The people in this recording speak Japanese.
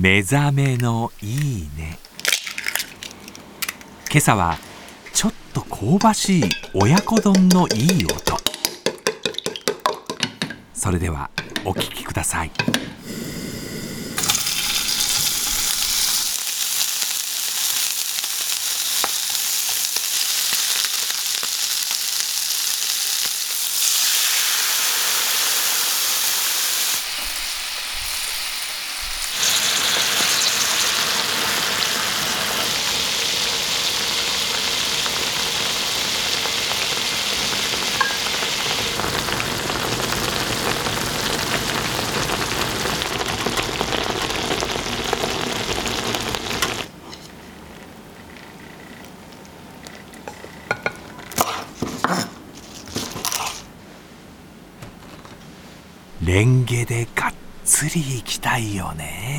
目覚めのいいね。今朝はちょっと香ばしい親子丼のいい音。それではお聞きください。レンゲでがっつりいきたいよね。